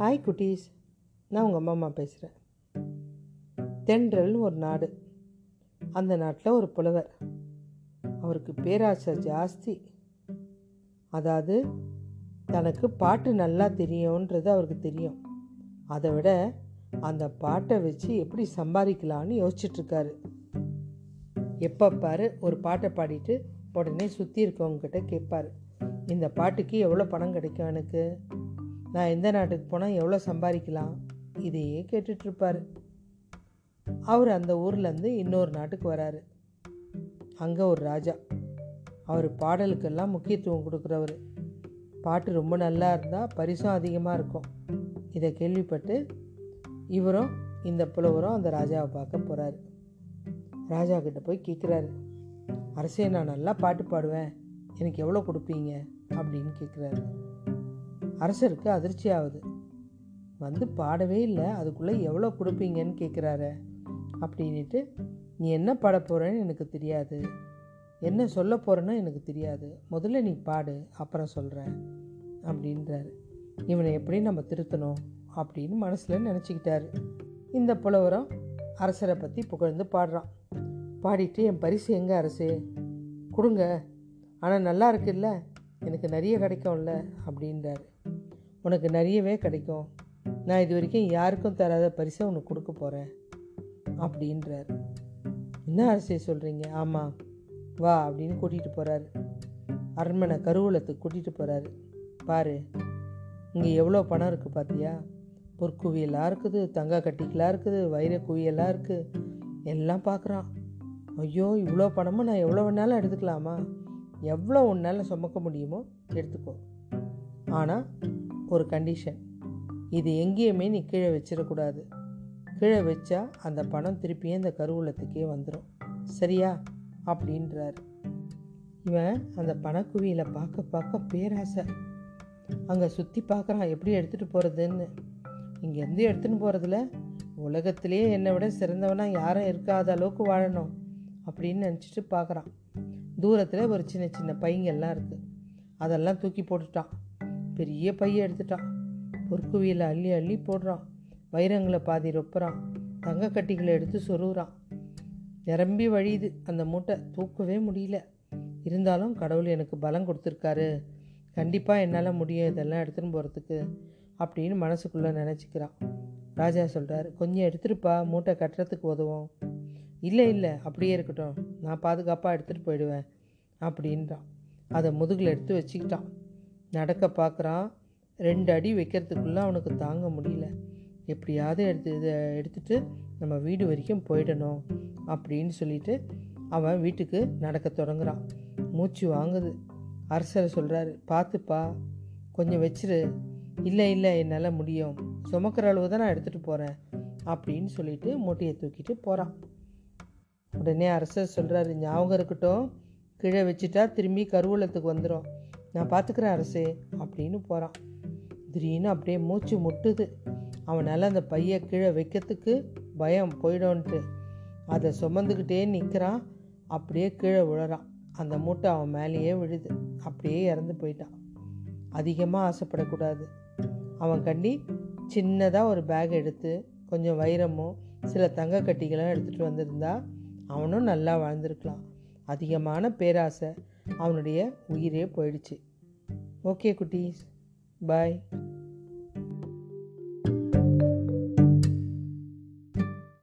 Hi குட்டீஸ், நான் உங்கள் அம்மா அம்மா பேசுகிறேன். தென்றல்னு ஒரு நாடு. அந்த நாட்டில் ஒரு புலவர். அவருக்கு பேராசை ஜாஸ்தி. அதாவது தனக்கு பாட்டு நல்லா தெரியுன்றது அவருக்கு தெரியும். அதை விட அந்த பாட்டை வச்சு எப்படி சம்பாதிக்கலான்னு யோசிச்சுட்ருக்காரு. எப்போ பாரு ஒரு பாட்டை பாடிட்டு உடனே சுற்றி இருக்கவங்ககிட்ட கேட்பார், இந்த பாட்டுக்கு எவ்வளோ பணம் கிடைக்கும், எனக்கு நான் எந்த நாட்டுக்கு போனால் எவ்வளோ சம்பாதிக்கலாம், இதையே கேட்டுட்ருப்பார். அவர் அந்த ஊர்லேருந்து இன்னொரு நாட்டுக்கு வராரு. அங்கே ஒரு ராஜா. அவர் பாடலுக்கெல்லாம் முக்கியத்துவம் கொடுக்குறவர். பாட்டு ரொம்ப நல்லா இருந்தால் பரிசும் அதிகமாக இருக்கும். இதை கேள்விப்பட்டு இவரும் இந்த புலவரும் அந்த ராஜாவை பார்க்க போகிறாரு. ராஜா கிட்ட போய் கேட்குறாரு, அரசே, நான் நல்லா பாட்டு பாடுவேன், எனக்கு எவ்வளோ கொடுப்பீங்க அப்படின்னு கேட்குறாரு. அரசருக்கு அதிர்ச்சி ஆகுது. வந்து பாடவே இல்லை, அதுக்குள்ளே எவ்வளோ கொடுப்பீங்கன்னு கேட்குறாரு. அப்படின்ட்டு நீ என்ன பாட போகிறேன்னு எனக்கு தெரியாது, என்ன சொல்ல போகிறேன்னு எனக்கு தெரியாது, முதல்ல நீ பாடு, அப்புறம் சொல்கிறேன் அப்படின்றாரு. இவனை எப்படி நம்ம திருத்தணும் அப்படின்னு மனசில் நினச்சிக்கிட்டாரு. இந்த புலவரும் அரசரை பற்றி புகழ்ந்து பாடுறான். பாடிட்டு, என் பரிசு எங்கே அரசே, கொடுங்க, ஆனால் நல்லா இருக்குல்ல, எனக்கு நிறைய கிடைக்கும்ல அப்படின்றாரு. உனக்கு நிறையவே கிடைக்கும், நான் இது வரைக்கும் யாருக்கும் தராத பரிசை உனக்கு கொடுக்க போகிறேன் அப்படின்றார். என்ன அரசே சொல்கிறீங்க? ஆமாம், வா அப்படின்னு கூட்டிகிட்டு போகிறாரு. அரண்மனை கருவூலத்துக்கு கூட்டிகிட்டு போகிறாரு. பாரு, இங்கே எவ்வளோ பணம் இருக்குது பார்த்தியா, பொற்குவியெல்லாம் இருக்குது, தங்க கட்டிக்கெலாம் இருக்குது, வைர குவியெல்லாம் இருக்குது, எல்லாம் பார்க்குறான். ஐயோ, இவ்வளோ பணமும் நான் எவ்வளோ வேணாலும் எடுத்துக்கலாமா? எவ்வளோ உன்னால் சுமக்க முடியுமோ எடுத்துக்கோ, ஆனால் ஒரு கண்டிஷன், இது எங்கேயுமே நீ கீழே வச்சிடக்கூடாது, கீழே வச்சா அந்த பணம் திருப்பியே இந்த கருவூலத்துக்கே வந்துடும், சரியா அப்படின்றார். இவன் அந்த பணக்குவியில் பார்க்க பார்க்க பேராசை. அங்கே சுற்றி பார்க்குறான் எப்படி எடுத்துகிட்டு போகிறதுன்னு. இங்கேருந்து எடுத்துன்னு போகிறதுல உலகத்திலேயே என்னை விட சிறந்தவனாக யாரும் இருக்காத அளவுக்கு வாழணும் அப்படின்னு நினச்சிட்டு பார்க்குறான். தூரத்தில் ஒரு சின்ன சின்ன பையங்கள்லாம் இருக்குது, அதெல்லாம் தூக்கி போட்டுட்டான். பெரிய பையை எடுத்துட்டான். பொற்குவியில் அள்ளி அள்ளி போடுறான். வைரங்களை பாதி ரொப்புறான். தங்க கட்டிகளை எடுத்து சொருகிறான். நிரம்பி வழியுது அந்த மூட்டை. தூக்கவே முடியல. இருந்தாலும் கடவுள் எனக்கு பலம் கொடுத்துருக்காரு, கண்டிப்பாக என்னால் முடியும் இதெல்லாம் எடுத்துன்னு போகிறதுக்கு அப்படின்னு மனசுக்குள்ளே நினச்சிக்கிறான். ராஜா சொல்கிறார், கொஞ்சம் எடுத்துருப்பா, மூட்டை கட்டுறதுக்கு உதவும். இல்லை இல்லை, அப்படியே இருக்கட்டும், நான் பாதுகாப்பாக எடுத்துகிட்டு போயிடுவேன் அப்படின்றான். அதை முதுகில் எடுத்து வச்சுக்கிட்டான். நடக்க பார்க்குறான். 2 அடி வைக்கிறதுக்குள்ளே அவனுக்கு தாங்க முடியல. எப்படியாவது எடுத்துகிட்டு நம்ம வீடு வரைக்கும் போயிடணும் அப்படின்னு சொல்லிட்டு அவன் வீட்டுக்கு நடக்க தொடங்குறான். மூச்சு வாங்குது. அரசரை சொல்கிறாரு, பார்த்துப்பா, கொஞ்சம் வச்சிரு. இல்லை இல்லை, என்னால் முடியும், சுமக்கிற அளவு தான் நான் எடுத்துகிட்டு போகிறேன் அப்படின்னு சொல்லிட்டு மூட்டையை தூக்கிட்டு போகிறான். உடனே அரசர் சொல்கிறாரு, ஞாபகம் இருக்கட்டும், கீழே வச்சுட்டா திரும்பி கருவூலத்துக்கு வந்துடும், நான் பார்த்துக்கிறேன் அரசே அப்படின்னு போகிறான். திடீர்னு அப்படியே மூச்சு முட்டுது. அவனால் அந்த பையை கீழே வைக்கிறதுக்கு பயம் போயிடும்ன்ட்டு அதை சுமந்துக்கிட்டே நிற்கிறான். அப்படியே கீழே விழுறான். அந்த மூட்டை அவன் மேலேயே விழுது. அப்படியே இறந்து போயிட்டான். அதிகமாக ஆசைப்படக்கூடாது. அவன் கண்டி சின்னதாக ஒரு பேக் எடுத்து கொஞ்சம் வைரமும் சில தங்க கட்டிகளும் எடுத்துகிட்டு வந்திருந்தா அவனும் நல்லா வாழ்ந்திருக்கலாம். அதிகமான பேராசை அவனுடைய உயிரே போயிடுச்சு. ஓகே குட்டீஸ், பாய்.